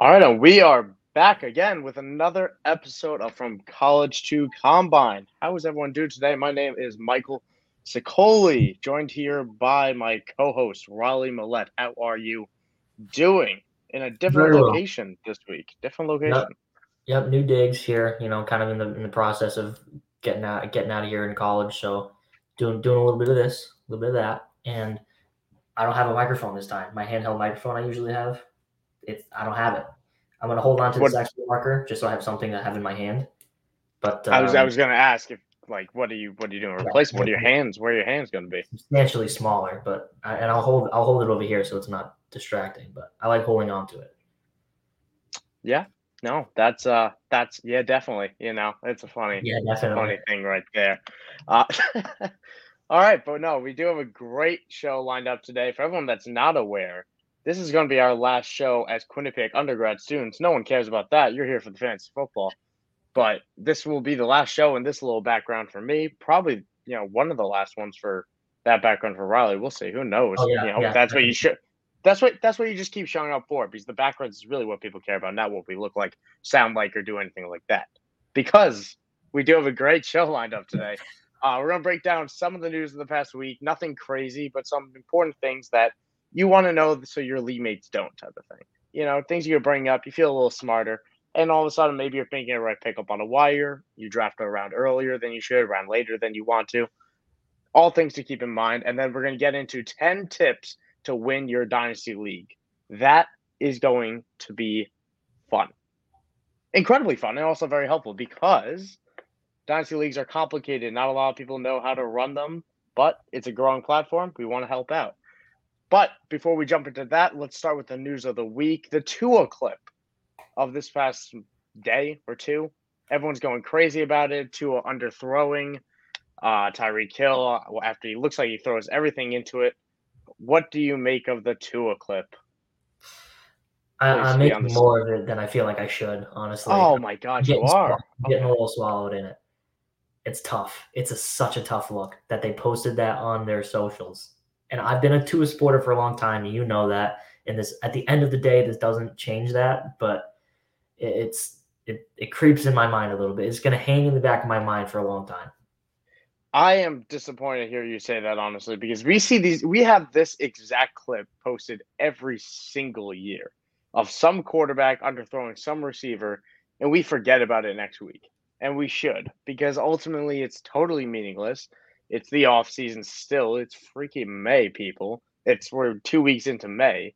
All right, and we are back again with another episode of From College to Combine. How is everyone doing today? My name is Michael Sicoli, joined here by my co-host, Raleigh Millette. How are you doing? In a different location this week. Different location. Yep, new digs here, you know, kind of in the process of getting out of here in college. So doing a little bit of this, a little bit of that. And I don't have a microphone this time. My handheld microphone I usually have. I don't have it. I'm going to hold on to this extra marker just so I have something to have in my hand. But I was going to ask if what are you doing? Replace what are your hands? Where are your hands going to be? Substantially smaller, but I'll hold it over here so it's not distracting. But I like holding on to it. Yeah, no, that's yeah, definitely. You know, it's a funny thing right there. All right, but no, we do have a great show lined up today. For everyone that's not aware, this is going to be our last show as Quinnipiac undergrad students. No one cares about that. You're here for the fantasy football. But this will be the last show in this little background for me. Probably, you know, one of the last ones for that background for Riley. We'll see. Who knows? Oh, yeah, you know, yeah. That's what you should. That's what you just keep showing up for, because the background is really what people care about, not what we look like, sound like, or do anything like that. Because we do have a great show lined up today. We're going to break down some of the news of the past week. Nothing crazy, but some important things that you want to know so your league mates don't, type of thing. You know, things you bring up, you feel a little smarter, and all of a sudden maybe you're thinking a right pick up on a wire, you draft a round earlier than you should, a round later than you want to. All things to keep in mind, and then we're going to get into 10 tips to win your dynasty league. That is going to be fun. Incredibly fun, and also very helpful, because dynasty leagues are complicated. Not a lot of people know how to run them, but it's a growing platform. We want to help out. But before we jump into that, let's start with the news of the week. The Tua clip of this past day or two. Everyone's going crazy about it. Tua underthrowing Tyreek Hill after he looks like he throws everything into it. What do you make of the Tua clip? I make more of it than I feel like I should, honestly. Oh, my God, you are. I'm getting a little swallowed in it. It's tough. It's such a tough look that they posted that on their socials. And I've been a Tua supporter for a long time. You know that. And this, at the end of the day, this doesn't change that. But it creeps in my mind a little bit. It's going to hang in the back of my mind for a long time. I am disappointed to hear you say that, honestly, because we have this exact clip posted every single year of some quarterback underthrowing some receiver, and we forget about it next week. And we should, because ultimately it's totally meaningless. It's the off season still. It's freaking May, people. We're 2 weeks into May,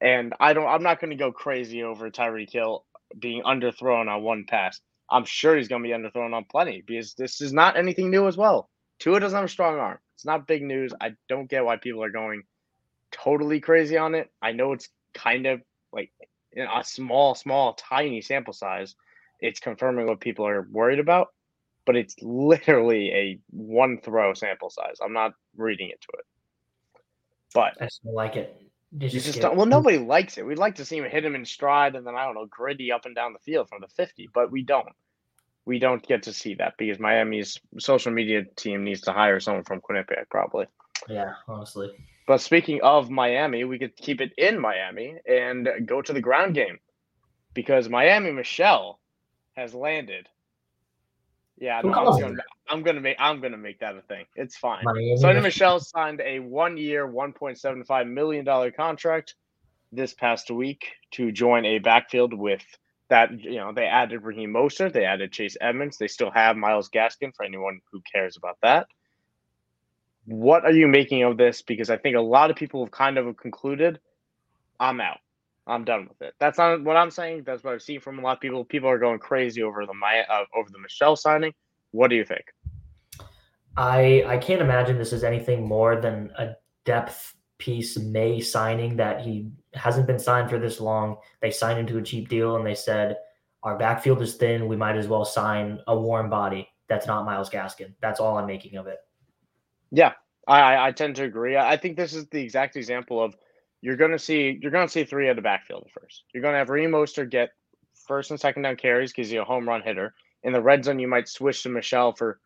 and I'm not going to go crazy over Tyreek Hill being underthrown on one pass. I'm sure he's going to be underthrown on plenty, because this is not anything new as well. Tua doesn't have a strong arm. It's not big news. I don't get why people are going totally crazy on it. I know it's kind of like in a small, tiny sample size. It's confirming what people are worried about. But it's literally a one-throw sample size. I'm not reading into it. But I just don't like it. Nobody likes it. We'd like to see him hit him in stride and then, I don't know, gritty up and down the field from the 50. But we don't. We don't get to see that, because Miami's social media team needs to hire someone from Quinnipiac, probably. Yeah, honestly. But speaking of Miami, we could keep it in Miami and go to the ground game, because Miami Michelle has landed. Yeah, no, I'm gonna make that a thing. It's fine. Sonny Michel signed a 1-year, $1.75 million contract this past week to join a backfield with that. You know, they added Raheem Mostert, they added Chase Edmonds, they still have Myles Gaskin for anyone who cares about that. What are you making of this? Because I think a lot of people have kind of concluded, I'm out. I'm done with it. That's not what I'm saying. That's what I've seen from a lot of people. People are going crazy over the Michelle signing. What do you think? I can't imagine this is anything more than a depth piece May signing, that he hasn't been signed for this long. They signed him to a cheap deal, and they said, our backfield is thin. We might as well sign a warm body. That's not Myles Gaskin. That's all I'm making of it. Yeah, I tend to agree. I think this is the exact example of, You're gonna see three at the backfield at first. You're gonna have Raheem Mostert get first and second down carries because he's a home run hitter. In the red zone, you might switch to Michelle for,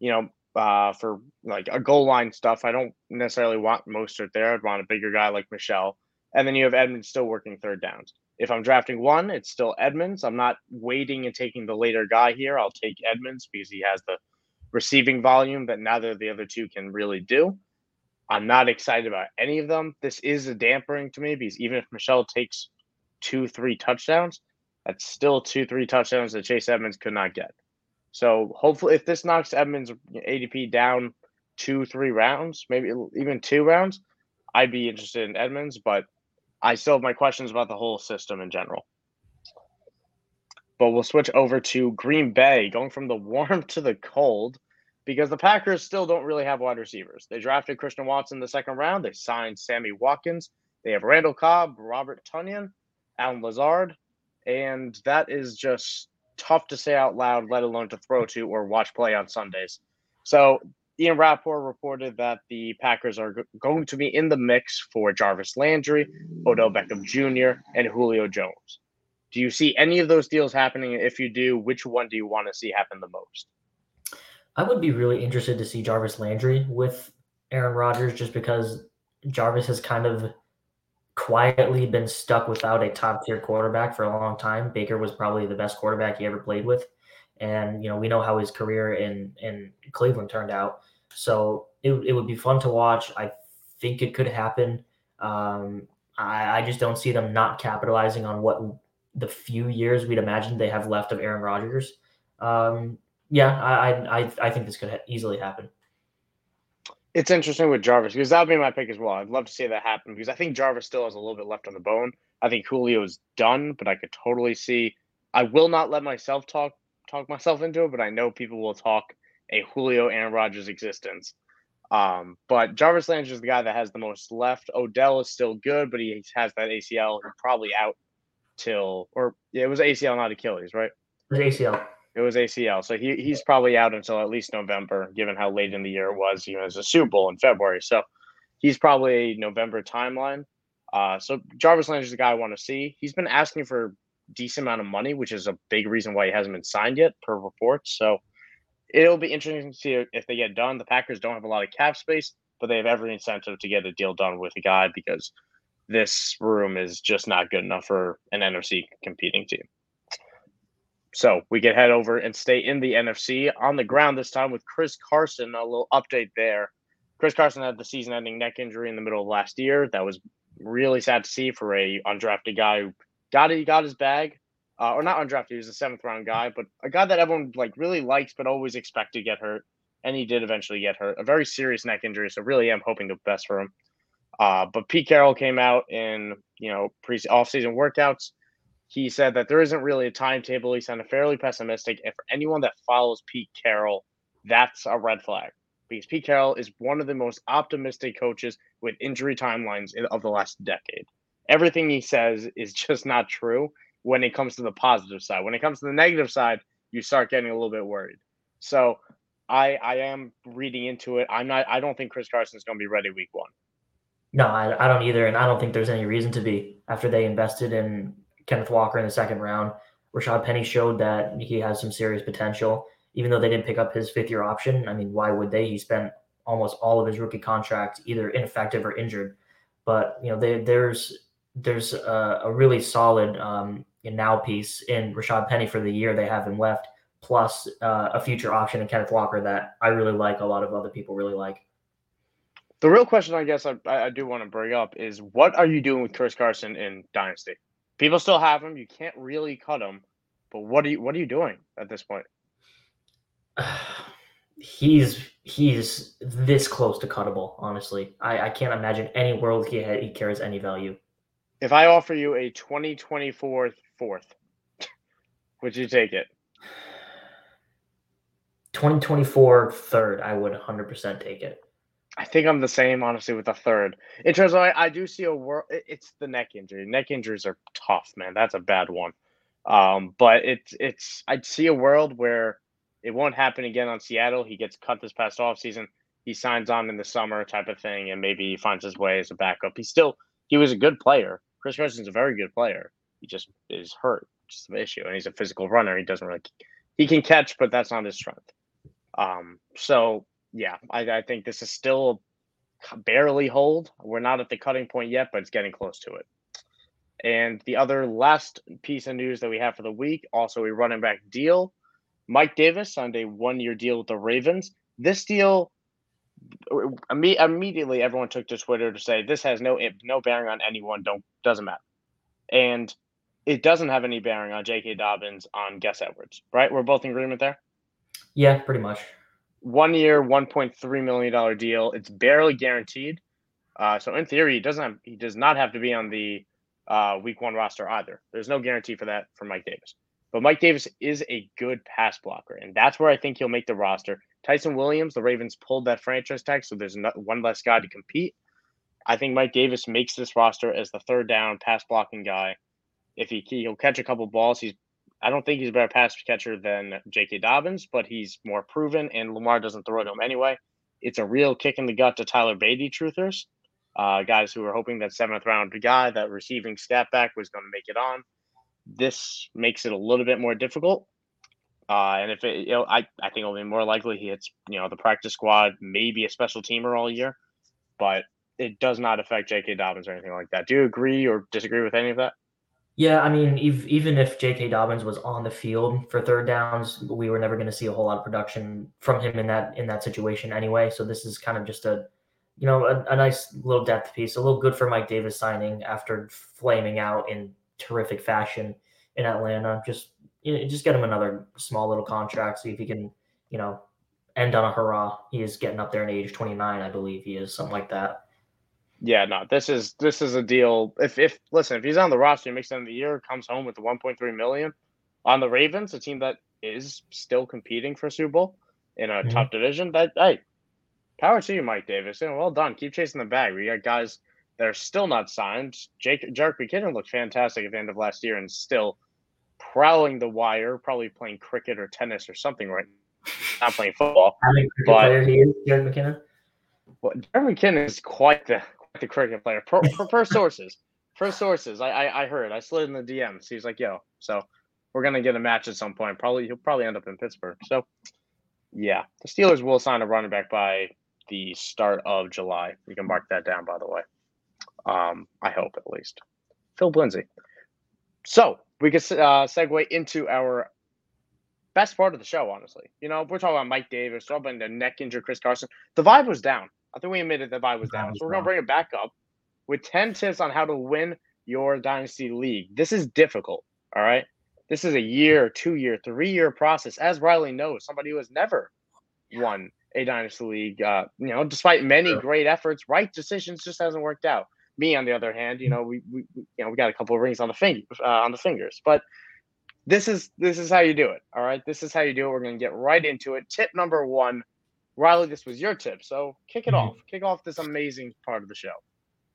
you know, for like a goal line stuff. I don't necessarily want Mostert there. I'd want a bigger guy like Michelle. And then you have Edmonds still working third downs. If I'm drafting one, it's still Edmonds. I'm not waiting and taking the later guy here. I'll take Edmonds because he has the receiving volume that neither of the other two can really do. I'm not excited about any of them. This is a dampering to me because even if Michelle takes 2-3 touchdowns, that's still 2-3 touchdowns that Chase Edmonds could not get. So hopefully if this knocks Edmonds' ADP down 2-3 rounds, maybe even 2 rounds, I'd be interested in Edmonds, but I still have my questions about the whole system in general. But we'll switch over to Green Bay, going from the warm to the cold, because the Packers still don't really have wide receivers. They drafted Christian Watson in the second round. They signed Sammy Watkins. They have Randall Cobb, Robert Tonyan, Allen Lazard, and that is just tough to say out loud, let alone to throw to or watch play on Sundays. So Ian Rappaport reported that the Packers are going to be in the mix for Jarvis Landry, Odell Beckham Jr., and Julio Jones. Do you see any of those deals happening? If you do, which one do you want to see happen the most? I would be really interested to see Jarvis Landry with Aaron Rodgers, just because Jarvis has kind of quietly been stuck without a top-tier quarterback for a long time. Baker was probably the best quarterback he ever played with. And, you know, we know how his career in Cleveland turned out. So it would be fun to watch. I think it could happen. I just don't see them not capitalizing on what the few years we'd imagine they have left of Aaron Rodgers. I think this could easily happen. It's interesting with Jarvis because that would be my pick as well. I'd love to see that happen because I think Jarvis still has a little bit left on the bone. I think Julio is done, but I could totally see. I will not let myself talk myself into it, but I know people will talk a Julio and Rodgers existence. But Jarvis Landry is the guy that has the most left. Odell is still good, but he has that ACL. He's probably out it was ACL, not Achilles, right? It was ACL. So he's probably out until at least November, given how late in the year it was. It was a Super Bowl in February. So he's probably a November timeline. So Jarvis Landry is the guy I want to see. He's been asking for decent amount of money, which is a big reason why he hasn't been signed yet per reports. So it'll be interesting to see if they get done. The Packers don't have a lot of cap space, but they have every incentive to get a deal done with a guy because this room is just not good enough for an NFC competing team. So we can head over and stay in the NFC on the ground this time with Chris Carson. A little update there. Chris Carson had the season-ending neck injury in the middle of last year. That was really sad to see for a undrafted guy who got his bag, or not undrafted. He was a seventh-round guy, but a guy that everyone really likes but always expect to get hurt, and he did eventually get hurt. A very serious neck injury, so really am hoping the best for him. But Pete Carroll came out in off-season workouts. He said that there isn't really a timetable. He sounded fairly pessimistic, and for anyone that follows Pete Carroll, that's a red flag because Pete Carroll is one of the most optimistic coaches with injury timelines of the last decade. Everything he says is just not true when it comes to the positive side. When it comes to the negative side, you start getting a little bit worried. So I am reading into it. I don't think Chris Carson is going to be ready week one. No, I don't either. And I don't think there's any reason to be after they invested in Kenneth Walker in the second round. Rashad Penny showed that he has some serious potential, even though they didn't pick up his fifth-year option. I mean, why would they? He spent almost all of his rookie contract either ineffective or injured. But, there's a really solid now piece in Rashad Penny for the year they have him left, plus a future option in Kenneth Walker that I really like, a lot of other people really like. The real question I guess I do want to bring up is, what are you doing with Chris Carson in Dynasty? People still have him. You can't really cut him, but what are you doing at this point? He's this close to cuttable, honestly. I can't imagine any world he carries any value. If I offer you a 2024 fourth, would you take it? 2024 third, I would 100% take it. I think I'm the same, honestly, with the third. In terms of, I do see a world. It's the neck injury. Neck injuries are tough, man. That's a bad one. But I'd see a world where it won't happen again on Seattle. He gets cut this past offseason. He signs on in the summer type of thing, and maybe he finds his way as a backup. He was a good player. Chris Carson's a very good player. He just is hurt, which is the issue. And he's a physical runner. He can catch, but that's not his strength. So, yeah, I think this is still barely hold. We're not at the cutting point yet, but it's getting close to it. And the other last piece of news that we have for the week, also a running back deal. Mike Davis signed a one-year deal with the Ravens. This deal, immediately everyone took to Twitter to say, this has no bearing on anyone, doesn't matter. And it doesn't have any bearing on J.K. Dobbins, on Gus Edwards, right? We're both in agreement there? Yeah, pretty much. 1 year, $1.3 million deal. It's barely guaranteed. So in theory, he does not have to be on the week one roster either. There's no guarantee for that for Mike Davis. But Mike Davis is a good pass blocker, and that's where I think he'll make the roster. Tyson Williams, the Ravens pulled that franchise tag, so there's one less guy to compete. I think Mike Davis makes this roster as the third down pass blocking guy. If he'll catch a couple balls, I don't think he's a better pass catcher than J.K. Dobbins, but he's more proven, and Lamar doesn't throw to him anyway. It's a real kick in the gut to Tyler Beatty truthers, guys who were hoping that seventh-round guy, that receiving step back, was going to make it on. This makes it a little bit more difficult, and if it, I think it'll be more likely he hits, the practice squad, maybe a special teamer all year, but it does not affect J.K. Dobbins or anything like that. Do you agree or disagree with any of that? Yeah, I mean, even if J.K. Dobbins was on the field for third downs, we were never going to see a whole lot of production from him in that situation anyway. So this is kind of just a nice little depth piece, a little good for Mike Davis signing after flaming out in terrific fashion in Atlanta. Just get him another small little contract, see if he can, end on a hurrah. He is getting up there in age, 29, I believe he is, something like that. Yeah, no, this is a deal. If he's on the roster, he makes it in the year, comes home with the $1.3 million on the Ravens, a team that is still competing for a Super Bowl in a tough division. Power to you, Mike Davis. Well done. Keep chasing the bag. We got guys that are still not signed. Jerick McKinnon looked fantastic at the end of last year and still prowling the wire, probably playing cricket or tennis or something right now. Not playing football. How many cricket player he is, Jerick McKinnon? Well, Jerick McKinnon is quite the cricket player, per sources. Per sources, I heard. I slid in the DMs. He's like, so we're going to get a match at some point. He'll probably end up in Pittsburgh. So, yeah, the Steelers will sign a running back by the start of July. You can mark that down, by the way. I hope, at least. Phil Lindsay. So we could segue into our best part of the show, honestly. We're talking about Mike Davis, talking about the neck injury, Chris Carson. The vibe was down. I think we admitted the vibe was down. So we're going to bring it back up with 10 tips on how to win your Dynasty League. This is difficult, all right? This is a year, 2 year, 3 year process. As Riley knows, somebody who has never won a Dynasty League, despite many great efforts, right decisions, just hasn't worked out. Me, on the other hand, we got a couple of rings on the fingers. But this is how you do it, all right? This is how you do it. We're going to get right into it. Tip number one. Riley, this was your tip, so kick it off. Kick off this amazing part of the show.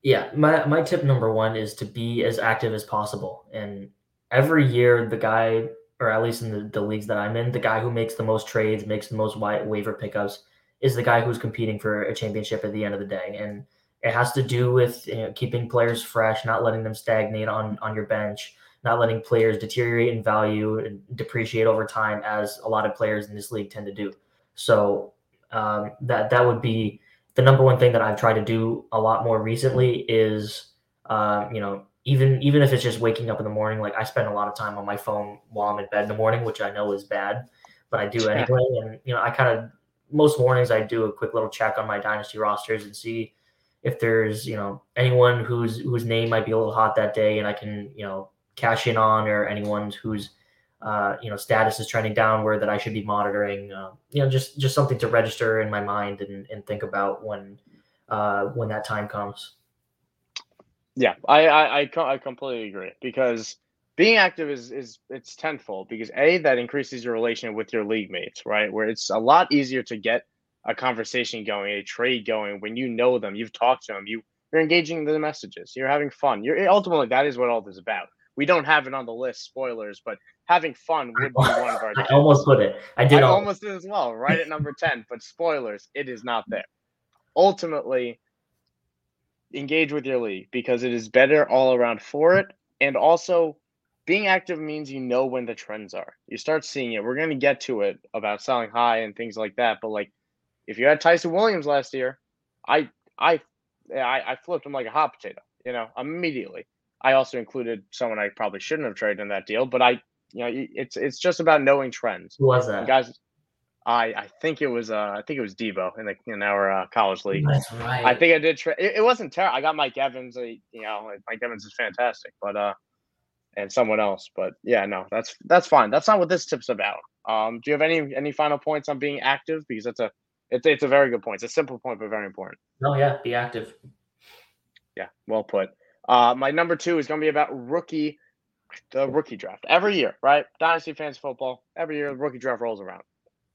Yeah, my tip number one is to be as active as possible. And every year, the guy, or at least in the leagues that I'm in, the guy who makes the most trades, makes the most waiver pickups, is the guy who's competing for a championship at the end of the day. And it has to do with keeping players fresh, not letting them stagnate on your bench, not letting players deteriorate in value and depreciate over time, as a lot of players in this league tend to do. So that would be the number one thing that I've tried to do a lot more recently is, even if it's just waking up in the morning. Like, I spend a lot of time on my phone while I'm in bed in the morning, which I know is bad, but I do anyway. And, I kind of, most mornings I do a quick little check on my dynasty rosters and see if there's, anyone whose name might be a little hot that day and I can, cash in on, or anyone who's, status is trending downward that I should be monitoring, just something to register in my mind and think about when that time comes. Yeah, I completely agree, because being active is it's tenfold, because A, that increases your relation with your league mates, right? Where it's a lot easier to get a conversation going, a trade going, when you know them, you've talked to them, you're engaging in the messages, you're having fun. Ultimately, that is what all this is about. We don't have it on the list, spoilers, but having fun would be one of our tips. I almost put it. I almost did as well, right at number 10, but spoilers, it is not there. Ultimately, engage with your league, because it is better all around for it. And also, being active means you know when the trends are. You start seeing it. We're going to get to it about selling high and things like that, but if you had Tyson Williams last year, I I flipped him like a hot potato, you know, immediately. I also included someone I probably shouldn't have traded in that deal, but it's just about knowing trends. Who was that? And guys, I think it was Debo in our college league. That's right. I think I did. It wasn't terrible. I got Mike Evans. Mike Evans is fantastic, but and someone else. But yeah, no, that's fine. That's not what this tip's about. Do you have any final points on being active? Because it's a very good point. It's a simple point, but very important. Oh yeah, be active. Yeah, well put. My number 2 is going to be about the rookie draft. Every year, right? Dynasty Fantasy Football, every year the rookie draft rolls around.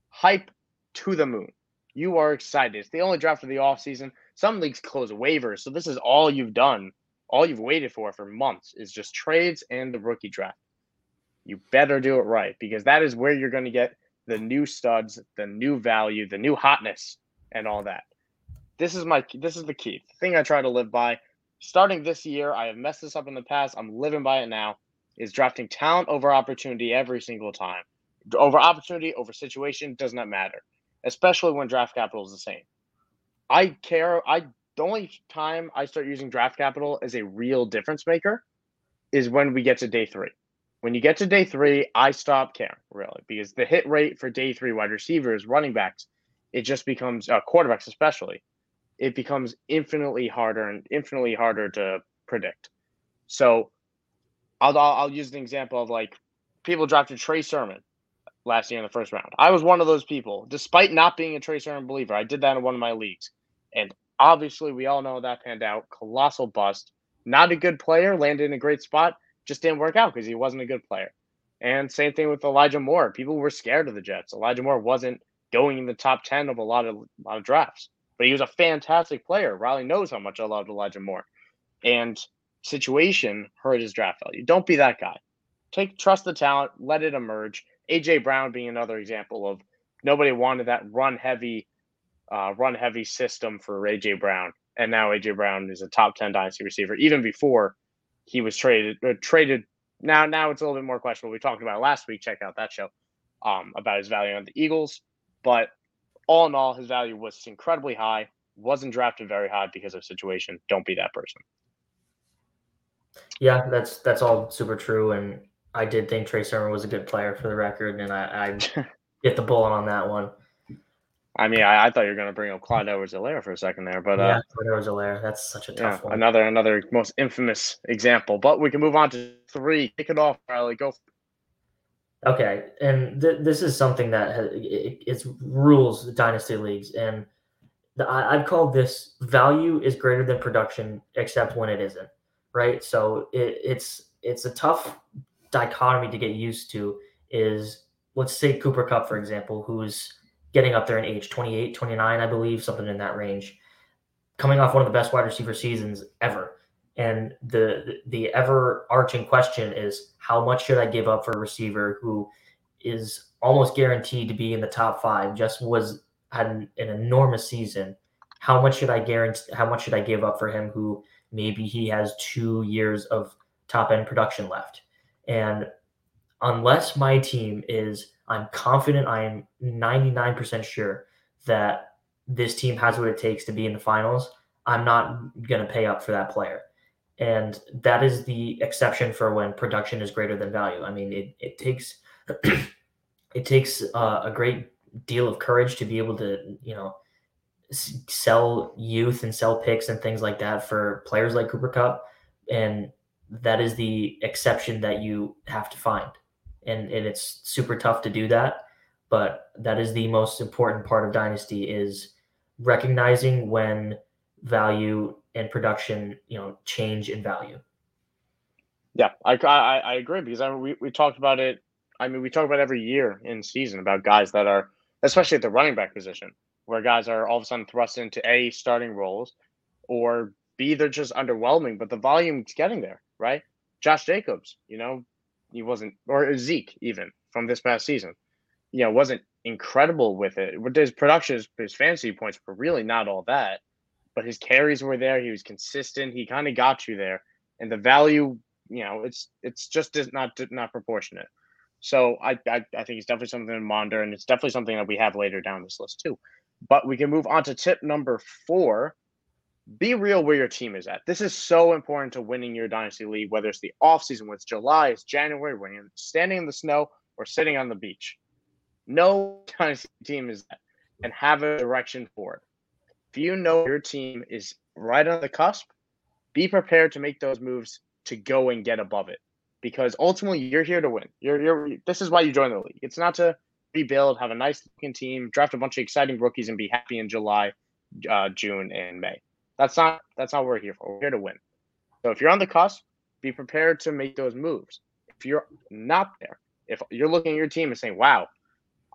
Hype to the moon. You are excited. It's the only draft of the offseason. Some leagues close waivers, so this is all you've done. All you've waited for months is just trades and the rookie draft. You better do it right, because that is where you're going to get the new studs, the new value, the new hotness, and all that. This is the key. The thing I try to live by. Starting this year, I have messed this up in the past. I'm living by it now, is drafting talent over opportunity every single time. Over opportunity, over situation, does not matter, especially when draft capital is the same. The only time I start using draft capital as a real difference maker is when we get to day 3. When you get to day 3, I stop caring, really, because the hit rate for day 3 wide receivers, running backs, it just becomes quarterbacks especially. It becomes infinitely harder to predict. So I'll use an example of people drafted Trey Sermon last year in the first round. I was one of those people, despite not being a Trey Sermon believer. I did that in one of my leagues. And obviously we all know that panned out. Colossal bust. Not a good player, landed in a great spot, just didn't work out because he wasn't a good player. And same thing with Elijah Moore. People were scared of the Jets. Elijah Moore wasn't going in the top 10 of a lot of drafts. But he was a fantastic player. Raleigh knows how much I loved Elijah Moore. And situation hurt his draft value. Don't be that guy. Trust the talent. Let it emerge. A.J. Brown being another example of nobody wanted that run heavy system for A.J. Brown. And now A.J. Brown is a top 10 dynasty receiver, even before he was traded. Now it's a little bit more questionable. We talked about it last week. Check out that show about his value on the Eagles. But all in all, his value was incredibly high, wasn't drafted very high because of situation. Don't be that person. Yeah, that's all super true. And I did think Trey Sermon was a good player, for the record, and I get the bullet on that one. I mean, I thought you were going to bring up Clyde Edwards-Helaire for a second there. But, yeah, Clyde Edwards-Helaire, that's such a tough one. Another most infamous example. But we can move on to 3. Kick it off, Riley. Go. Okay, and this is something that it rules the dynasty leagues, and I've called this value is greater than production, except when it isn't, right? So it's a tough dichotomy to get used to. Is, let's say Cooper Kupp, for example, who's getting up there in age, 28, 29, I believe, something in that range, coming off one of the best wide receiver seasons ever. And the ever-arching question is, how much should I give up for a receiver who is almost guaranteed to be in the top 5, just had an enormous season? How much should I guarantee? How much should I give up for him, who maybe he has 2 years of top-end production left? And unless my team I'm confident, I am 99% sure that this team has what it takes to be in the finals, I'm not going to pay up for that player. And that is the exception for when production is greater than value. I mean, it takes a great deal of courage to be able to, sell youth and sell picks and things like that for players like Cooper Kupp. And that is the exception that you have to find. And it's super tough to do that, but that is the most important part of dynasty, is recognizing when value and production, change in value. Yeah, I agree, because we talked about it. I mean, we talk about every year in season about guys that are, especially at the running back position, where guys are all of a sudden thrust into A, starting roles, or B, they're just underwhelming, but the volume's getting there, right? Josh Jacobs, he wasn't, or Zeke even from this past season, wasn't incredible with it. His production, his fantasy points were really not all that. But his carries were there. He was consistent. He kind of got you there. And the value, it's just not proportionate. So I think it's definitely something to monitor, and it's definitely something that we have later down this list too. But we can move on to tip number 4, be real where your team is at. This is so important to winning your dynasty league, whether it's the offseason, whether it's July, it's January, when you're standing in the snow or sitting on the beach. Know what dynasty team is at and have a direction for it. If you know your team is right on the cusp, be prepared to make those moves to go and get above it, because ultimately you're here to win. This is why you join the league. It's not to rebuild, have a nice-looking team, draft a bunch of exciting rookies, and be happy in July, June, and May. That's not what we're here for. We're here to win. So if you're on the cusp, be prepared to make those moves. If you're not there, if you're looking at your team and saying, wow,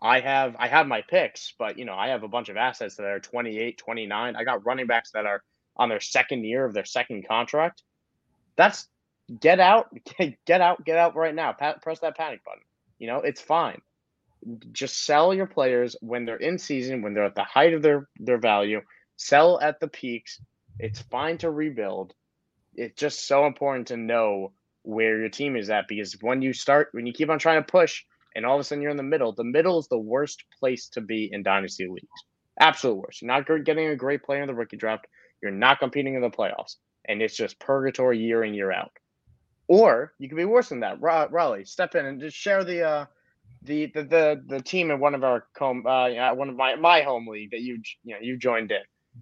I have my picks, but I have a bunch of assets that are 28, 29. I got running backs that are on their second year of their second contract. That's get out right now. Press that panic button. It's fine. Just sell your players when they're in season, when they're at the height of their value. Sell at the peaks. It's fine to rebuild. It's just so important to know where your team is at, because when you keep on trying to push and all of a sudden you're in the middle is the worst place to be in dynasty leagues. Absolute worst. You're not getting a great player in the rookie draft. You're not competing in the playoffs. And it's just purgatory year in, year out. Or you could be worse than that. Raleigh, step in and just share the team in one of our my home league that you joined in.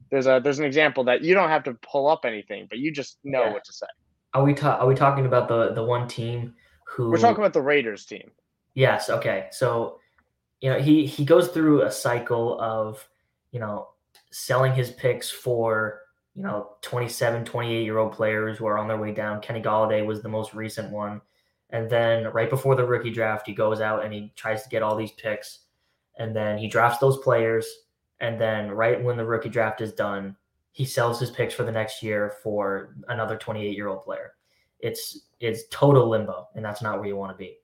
There's an example that you don't have to pull up anything, but you just know what to say. Are we talking about the one team who? We're talking about the Raiders team. Yes. Okay. So, he goes through a cycle of, selling his picks for, 27, 28-year-old players who are on their way down. Kenny Golladay was the most recent one. And then right before the rookie draft, he goes out and he tries to get all these picks. And then he drafts those players. And then right when the rookie draft is done, he sells his picks for the next year for another 28-year-old player. It's total limbo, and that's not where you want to be.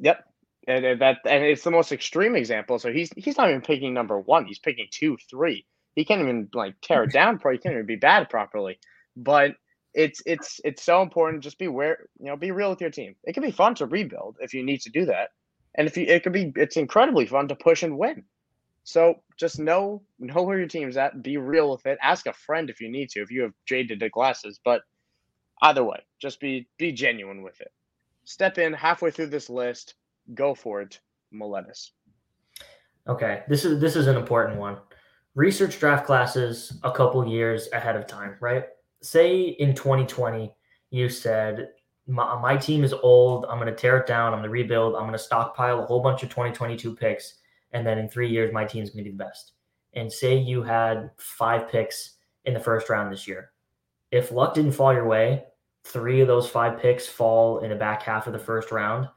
Yep. And it's the most extreme example. So he's not even picking number one. He's picking 2, 3. He can't even tear it down. He can't even be bad properly. But it's so important. Just be real with your team. It can be fun to rebuild if you need to do that. And it's incredibly fun to push and win. So just know where your team's at. Be real with it. Ask a friend if you need to, if you have jaded glasses, but either way, just be genuine with it. Step in halfway through this list. Go for it, Millette. Okay, this is an important one. Research draft classes a couple years ahead of time, right? Say in 2020, you said, my team is old. I'm going to tear it down. I'm going to rebuild. I'm going to stockpile a whole bunch of 2022 picks. And then in 3 years, my team's going to be the best. And say you had 5 picks in the first round this year. If luck didn't fall your way, 3 of those 5 picks fall in the back half of the first round,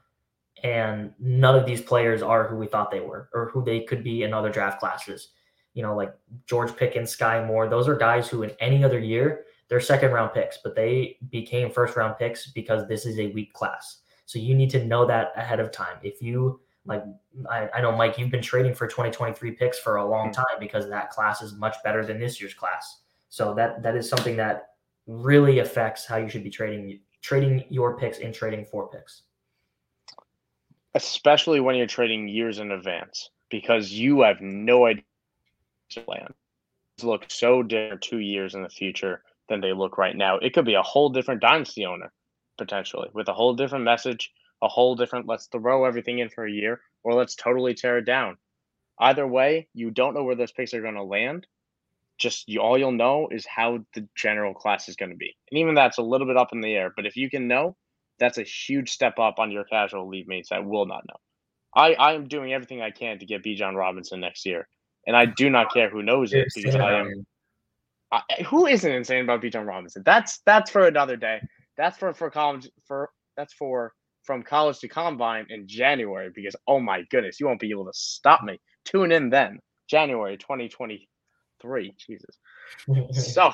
and none of these players are who we thought they were or who they could be in other draft classes. Like George Pickens, Sky Moore, those are guys who in any other year, they're second-round picks, but they became first-round picks because this is a weak class. So you need to know that ahead of time. If you, I know, Mike, you've been trading for 2023 picks for a long time because that class is much better than this year's class. So that is something that really affects how you should be trading your picks and trading for picks. Especially when you're trading years in advance, because you have no idea to plan. These look so different 2 years in the future than they look right now. It could be a whole different dynasty owner, potentially, with a whole different message, a whole different let's throw everything in for a year, or let's totally tear it down. Either way, you don't know where those picks are going to land. Just all you'll know is how the general class is going to be. And even that's a little bit up in the air, but if you can know, that's a huge step up on your casual league mates that will not know. I am doing everything I can to get Bijan Robinson next year, and I do not care who knows it, because who isn't insane about Bijan Robinson? That's for another day. That's from college to combine in January, because oh my goodness, you won't be able to stop me. Tune in then, January 2023. Jesus. So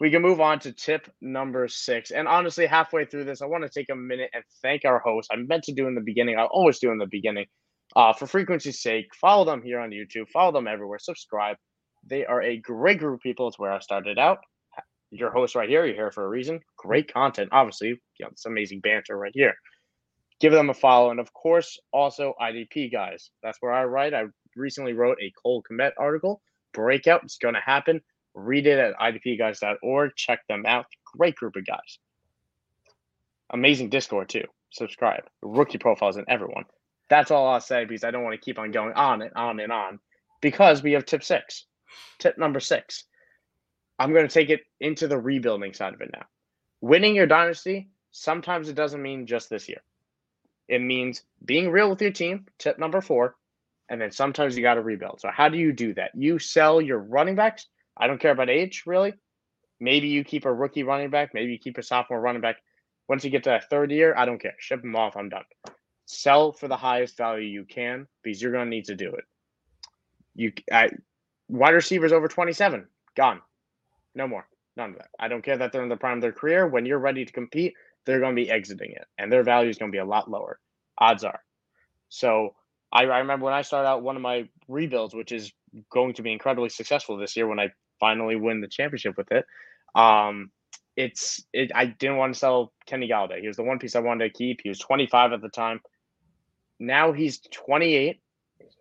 we can move on to tip number 6. And honestly, halfway through this, I want to take a minute and thank our host. I meant to do in the beginning. I always do in the beginning. For frequency's sake, follow them here on YouTube. Follow them everywhere. Subscribe. They are a great group of people. It's where I started out. Your host right here. You're here for a reason. Great content. Obviously, it's amazing banter right here. Give them a follow. And, of course, also IDP Guys. That's where I write. I recently wrote a Cole Kmet article. Breakout. It's going to happen. Read it at idpguys.org. Check them out. Great group of guys. Amazing Discord, too. Subscribe. Rookie profiles and everyone. That's all I'll say because I don't want to keep on going on and on and on because we have tip six. Tip number six. I'm going to take it into the rebuilding side of it now. Winning your dynasty, sometimes it doesn't mean just this year. It means being real with your team, tip number four, and then sometimes you got to rebuild. So how do you do that? You sell your running backs. I don't care about age, really. Maybe you keep a rookie running back. Maybe you keep a sophomore running back. Once you get to that third year, I don't care. Ship them off. I'm done. Sell for the highest value you can because you're going to need to do it. Wide receivers over 27, gone. No more. None of that. I don't care that they're in the prime of their career. When you're ready to compete, they're going to be exiting it, and their value is going to be a lot lower. Odds are. So I remember when I started out one of my rebuilds, which is going to be incredibly successful this year when I finally win the championship with it. I didn't want to sell Kenny Golladay. He was the one piece I wanted to keep. He was 25 at the time. Now he's 28. He's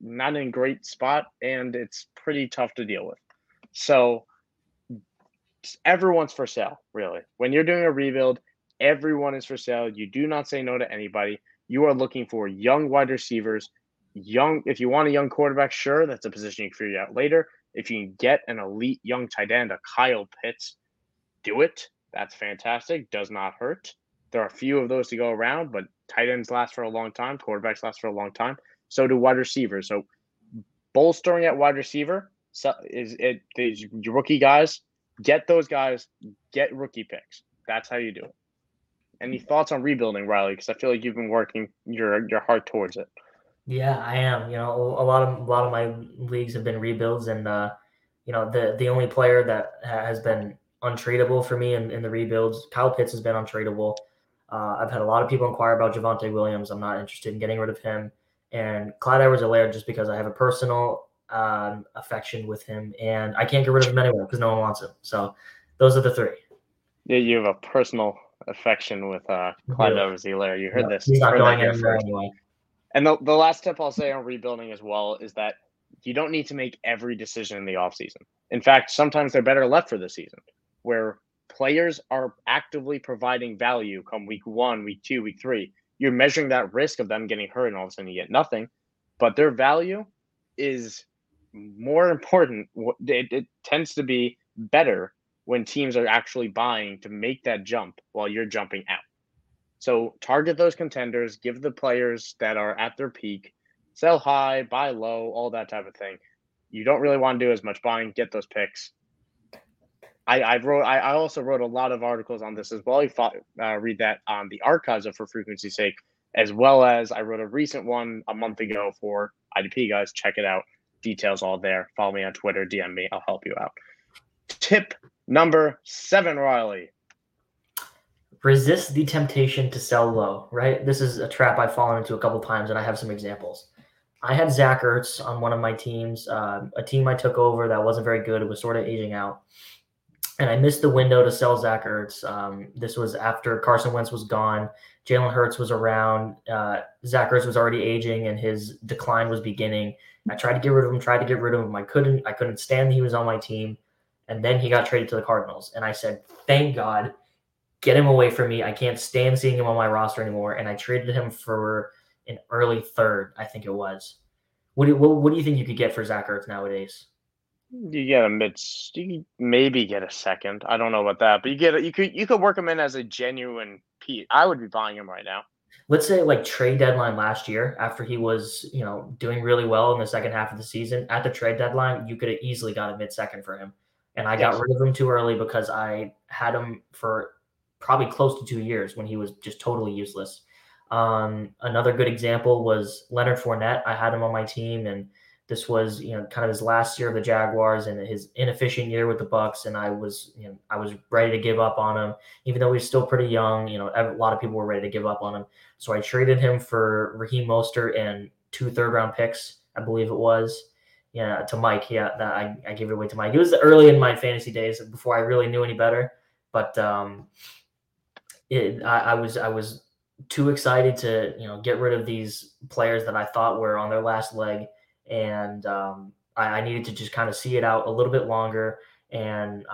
not in a great spot, and it's pretty tough to deal with. So everyone's for sale, really. When you're doing a rebuild, everyone is for sale. You do not say no to anybody. You are looking for young wide receivers. If you want a young quarterback, sure, that's a position you can figure out later. If you can get an elite young tight end, a Kyle Pitts, do it. That's fantastic. Does not hurt. There are a few of those to go around, but tight ends last for a long time. Quarterbacks last for a long time. So do wide receivers. So bolstering at wide receiver is your rookie guys. Get those guys. Get rookie picks. That's how you do it. Any thoughts on rebuilding, Riley? Because I feel like you've been working your heart towards it. Yeah, I am. You know, a lot of my leagues have been rebuilds, and the only player that has been untradeable for me in the rebuilds, Kyle Pitts has been untradeable. I've had a lot of people inquire about Javonte Williams. I'm not interested in getting rid of him, and Clyde Edwards-Helaire just because I have a personal affection with him, and I can't get rid of him anywhere because no one wants him. So those are the three. Yeah, you have a personal affection with Clyde Edwards-Helaire. You heard this. He's not going anywhere anyway. And the last tip I'll say on rebuilding as well is that you don't need to make every decision in the offseason. In fact, sometimes they're better left for the season where players are actively providing value come week one, week two, week three. You're measuring that risk of them getting hurt and all of a sudden you get nothing. But their value is more important. It tends to be better when teams are actually buying to make that jump while you're jumping out. So target those contenders, give the players that are at their peak, sell high, buy low, all that type of thing. You don't really want to do as much buying, get those picks. I also wrote a lot of articles on this as well. You read that on the archives of For Frequency's Sake, as well as I wrote a recent one a month ago for IDP Guys. Check it out. Details all there. Follow me on Twitter, DM me. I'll help you out. Tip number seven, Riley. Resist the temptation to sell low, right? This is a trap I've fallen into a couple times, and I have some examples. I had Zach Ertz on one of my teams, a team I took over that wasn't very good. It was sort of aging out, and I missed the window to sell Zach Ertz. This was after Carson Wentz was gone. Jalen Hurts was around. Zach Ertz was already aging, and his decline was beginning. I tried to get rid of him. I couldn't stand he was on my team, and then he got traded to the Cardinals, and I said, thank God. Get him away from me. I can't stand seeing him on my roster anymore. And I traded him for an early third, I think it was. What do you think you could get for Zach Ertz nowadays? You get a mid, you maybe get a second. I don't know about that, but you could work him in as a genuine piece. I would be buying him right now. Let's say like trade deadline last year, after he was doing really well in the second half of the season. At the trade deadline, you could have easily got a mid second for him, and I got rid of him too early because I had him for probably close to 2 years when he was just totally useless. Another good example was Leonard Fournette. I had him on my team, and this was kind of his last year of the Jaguars and his inefficient year with the Bucks. And I was ready to give up on him, even though he was still pretty young. A lot of people were ready to give up on him, so I traded him for Raheem Mostert and 2 third-round picks, I believe it was. Yeah, to Mike. Yeah, that I gave it away to Mike. It was early in my fantasy days before I really knew any better, but. I was too excited to get rid of these players that I thought were on their last leg, and I needed to just kind of see it out a little bit longer. And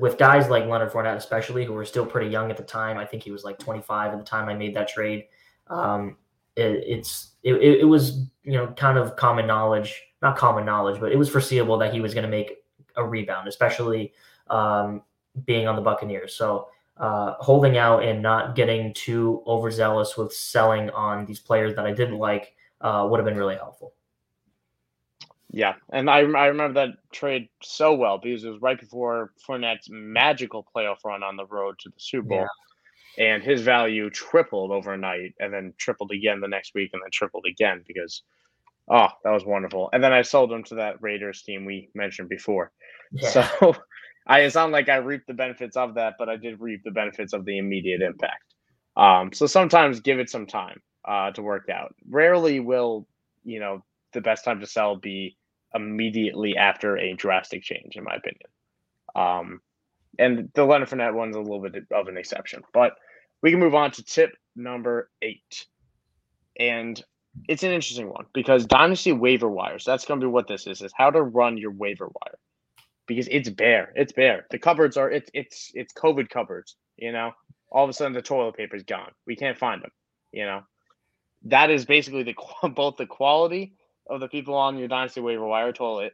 with guys like Leonard Fournette, especially, who were still pretty young at the time, I think he was like 25 at the time I made that trade. It was, you know, kind of common knowledge, not common knowledge, but it was foreseeable that he was going to make a rebound, especially being on the Buccaneers. So holding out and not getting too overzealous with selling on these players that I didn't like would have been really helpful. Yeah, and I remember that trade so well because it was right before Fournette's magical playoff run on the road to the Super Bowl. Yeah. And his value tripled overnight and then tripled again the next week and then tripled again because, oh, that was wonderful. And then I sold him to that Raiders team we mentioned before. Yeah. So it's not like I reaped the benefits of that, but I did reap the benefits of the immediate impact. So sometimes give it some time to work out. Rarely will, you know, the best time to sell be immediately after a drastic change, in my opinion. And the Leonard Fournette one's a little bit of an exception, but we can move on to tip number 8. And it's an interesting one because dynasty waiver wires, that's going to be what this is how to run your waiver wire because it's bare. The cupboards are, it's COVID cupboards, you know, all of a sudden the toilet paper is gone. We can't find them, you know, that is basically both the quality of the people on your dynasty waiver wire toilet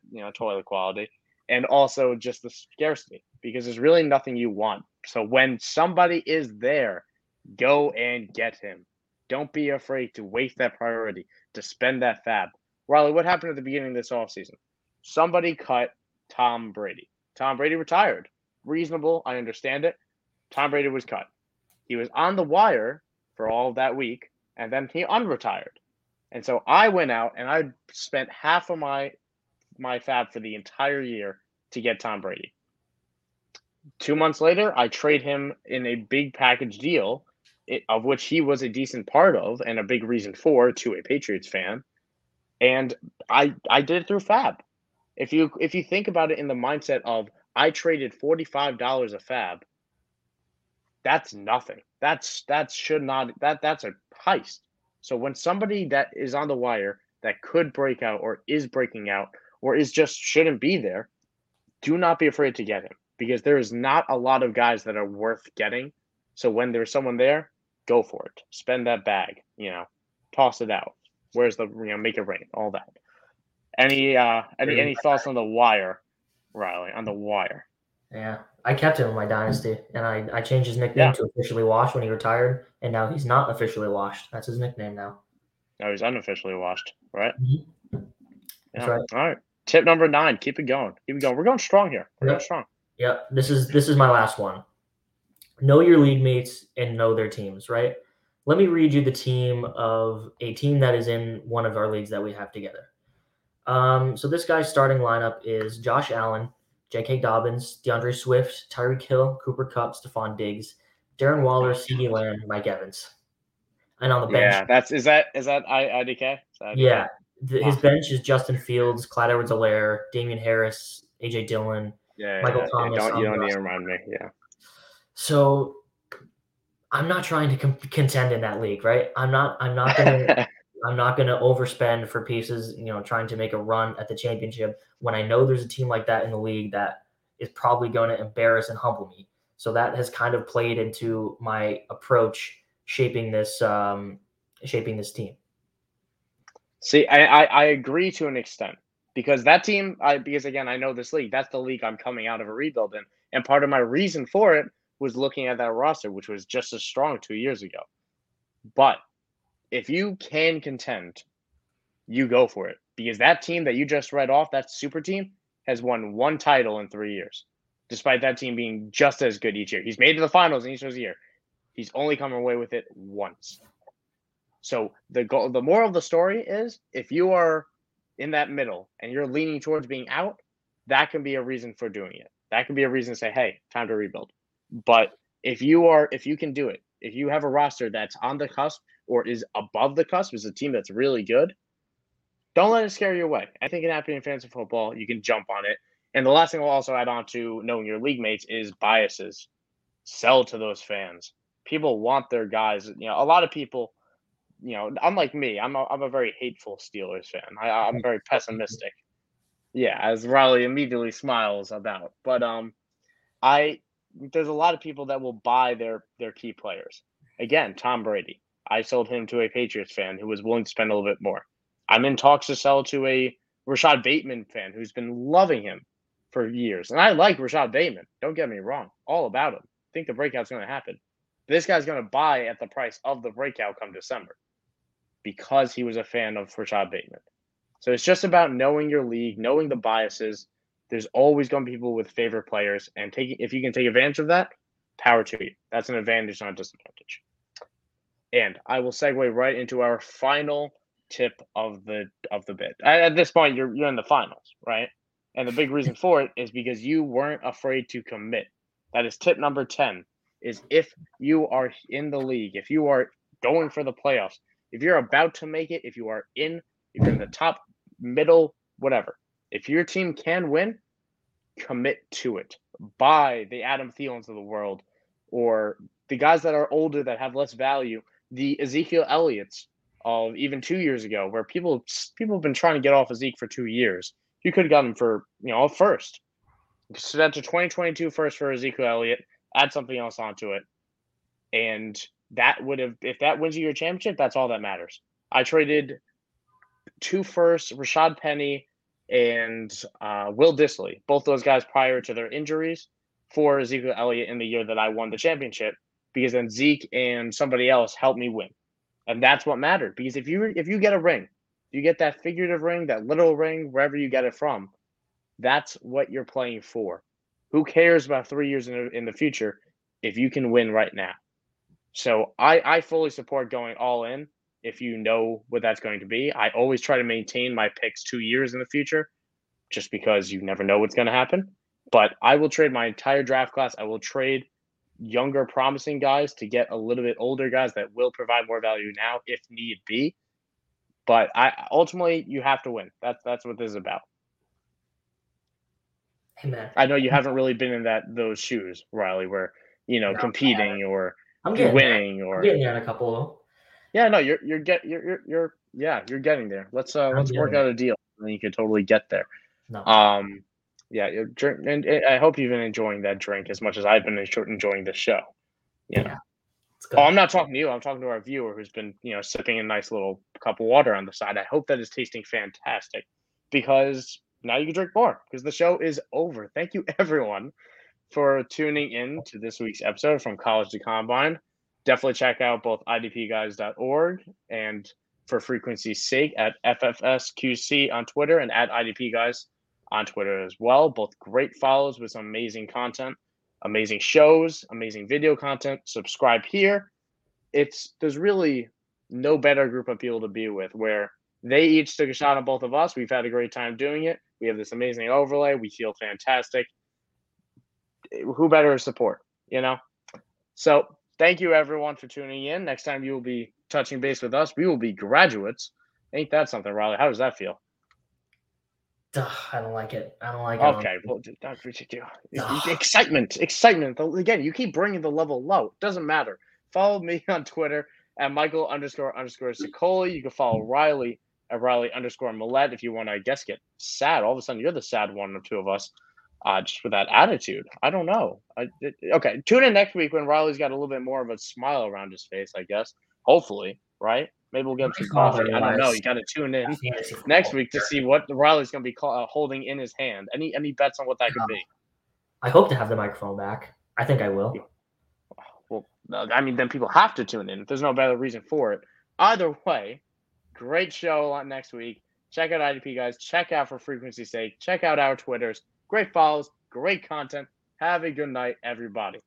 quality, and also just the scarcity because there's really nothing you want. So when somebody is there, go and get him. Don't be afraid to waste that priority, to spend that fab. Riley, what happened at the beginning of this offseason? Somebody cut Tom Brady. Tom Brady retired. Reasonable, I understand it. Tom Brady was cut. He was on the wire for all of that week, and then he unretired. And so I went out and I spent half of my fab for the entire year to get Tom Brady. 2 months later, I trade him in a big package deal, of which he was a decent part of and a big reason for, to a Patriots fan. And I did it through fab. If you think about it in the mindset of I traded $45 a fab, that's nothing. That's a heist. So when somebody that is on the wire that could break out or is breaking out or is just shouldn't be there, do not be afraid to get him because there is not a lot of guys that are worth getting. So when there's someone there, go for it. Spend that bag, you know, toss it out. Where's the, you know, make it rain, all that. Any thoughts on the wire, Riley, on the wire? Yeah, I kept him in my dynasty, and I changed his nickname to Officially Washed when he retired, and now he's not officially washed. That's his nickname now. No, he's unofficially washed, right? Mm-hmm. Yeah. That's right. All right. Tip number 9. Keep it going. We're going strong here. Yeah. This is my last one. Know your league mates and know their teams, right? Let me read you the team of a team that is in one of our leagues that we have together. So this guy's starting lineup is Josh Allen, J.K. Dobbins, DeAndre Swift, Tyreek Hill, Cooper Kupp, Stephon Diggs, Darren Waller, CeeDee Lamb, Mike Evans. And on the bench. Yeah, is that IDK? Is that yeah. His bench is Justin Fields, Clyde Edwards-Helaire, Damian Harris, A.J. Dillon, Michael Thomas. You don't need to remind me, yeah. So I'm not trying to contend in that league, right? I'm not going to overspend for pieces, you know, trying to make a run at the championship when I know there's a team like that in the league that is probably going to embarrass and humble me. So that has kind of played into my approach shaping this team. See, I agree to an extent because that team, because again, I know this league, that's the league I'm coming out of a rebuild in. And part of my reason for it was looking at that roster, which was just as strong 2 years ago. But if you can contend, you go for it. Because that team that you just read off, that super team, has won one title in 3 years, despite that team being just as good each year. He's made it to the finals in each of his year. He's only come away with it once. So the moral of the story is, if you are in that middle and you're leaning towards being out, that can be a reason for doing it. That can be a reason to say, hey, time to rebuild. But if you can do it, if you have a roster that's on the cusp or is above the cusp, is a team that's really good, don't let it scare you away. I think it happened in fantasy football. You can jump on it. And the last thing we'll also add on to knowing your league mates is biases. Sell to those fans. People want their guys. You know, a lot of people, you know, unlike me, I'm a very hateful Steelers fan. I'm very pessimistic. Yeah, as Raleigh immediately smiles about. But there's a lot of people that will buy their key players. Again, Tom Brady. I sold him to a Patriots fan who was willing to spend a little bit more. I'm in talks to sell to a Rashad Bateman fan who's been loving him for years. And I like Rashad Bateman. Don't get me wrong. All about him. I think the breakout's going to happen. This guy's going to buy at the price of the breakout come December because he was a fan of Rashad Bateman. So it's just about knowing your league, knowing the biases. There's always going to be people with favorite players. And if you can take advantage of that, power to you. That's an advantage, not a disadvantage. And I will segue right into our final tip of the bit. At this point, you're in the finals, right? And the big reason for it is because you weren't afraid to commit. That is tip number 10, is if you are in the league, if you are going for the playoffs, if you're about to make it, if you're in the top, middle, whatever, if your team can win, commit to it. Buy the Adam Thielens of the world or the guys that are older that have less value, the Ezekiel Elliott's of even 2 years ago, where people have been trying to get off Zeke for 2 years. You could have gotten him for, a first. So that's a 2022 first for Ezekiel Elliott. Add something else onto it. And that would have, if that wins you your championship, that's all that matters. I traded two firsts, Rashad Penny and Will Dissly, both those guys prior to their injuries, for Ezekiel Elliott in the year that I won the championship, because then Zeke and somebody else helped me win. And that's what mattered. Because if you get a ring, you get that figurative ring, that literal ring, wherever you get it from, that's what you're playing for. Who cares about 3 years in the future if you can win right now? So I fully support going all in if you know what that's going to be. I always try to maintain my picks 2 years in the future just because you never know what's going to happen. But I will trade my entire draft class. I will trade younger, promising guys to get a little bit older guys that will provide more value now if need be. But ultimately, you have to win. That's what this is about. Hey, man. I know you haven't really been in those shoes, Riley, where competing or winning or I'm getting there in a couple. Yeah, no, you're getting there. Let's work out a deal, and you can totally get there. No. Yeah, your drink, and I hope you've been enjoying that drink as much as I've been enjoying the show. Yeah. Oh, I'm not talking to you. I'm talking to our viewer who's been, sipping a nice little cup of water on the side. I hope that is tasting fantastic because now you can drink more because the show is over. Thank you, everyone, for tuning in to this week's episode from College to Combine. Definitely check out both idpguys.org and For Frequency's Sake at FFSQC on Twitter and at idpguys on Twitter as well. Both great follows with some amazing content, amazing shows, amazing video content. Subscribe here. There's really no better group of people to be with where they each took a shot at both of us. We've had a great time doing it. We have this amazing overlay. We feel fantastic. Who better to support, So thank you, everyone, for tuning in. Next time you will be touching base with us, we will be graduates. Ain't that something, Riley? How does that feel? I don't like it. Okay, well, that's what you do. Excitement. Again, you keep bringing the level low. Doesn't matter. Follow me on Twitter at Michael__Sicoli. You can follow Riley at Riley_Millette if you want to, I guess, get sad. All of a sudden, you're the sad one of two of us just with that attitude. I don't know. Okay, tune in next week when Riley's got a little bit more of a smile around his face, I guess. Hopefully, right? Maybe we'll get him some coffee. I don't know. You got to tune in next week to see what Riley's going to be holding in his hand. Any bets on what that could be? I hope to have the microphone back. I think I will. Well, then people have to tune in. There's no better reason for it. Either way, great show on next week. Check out IDP Guys. Check out For Frequency's Sake. Check out our Twitters. Great follows. Great content. Have a good night, everybody.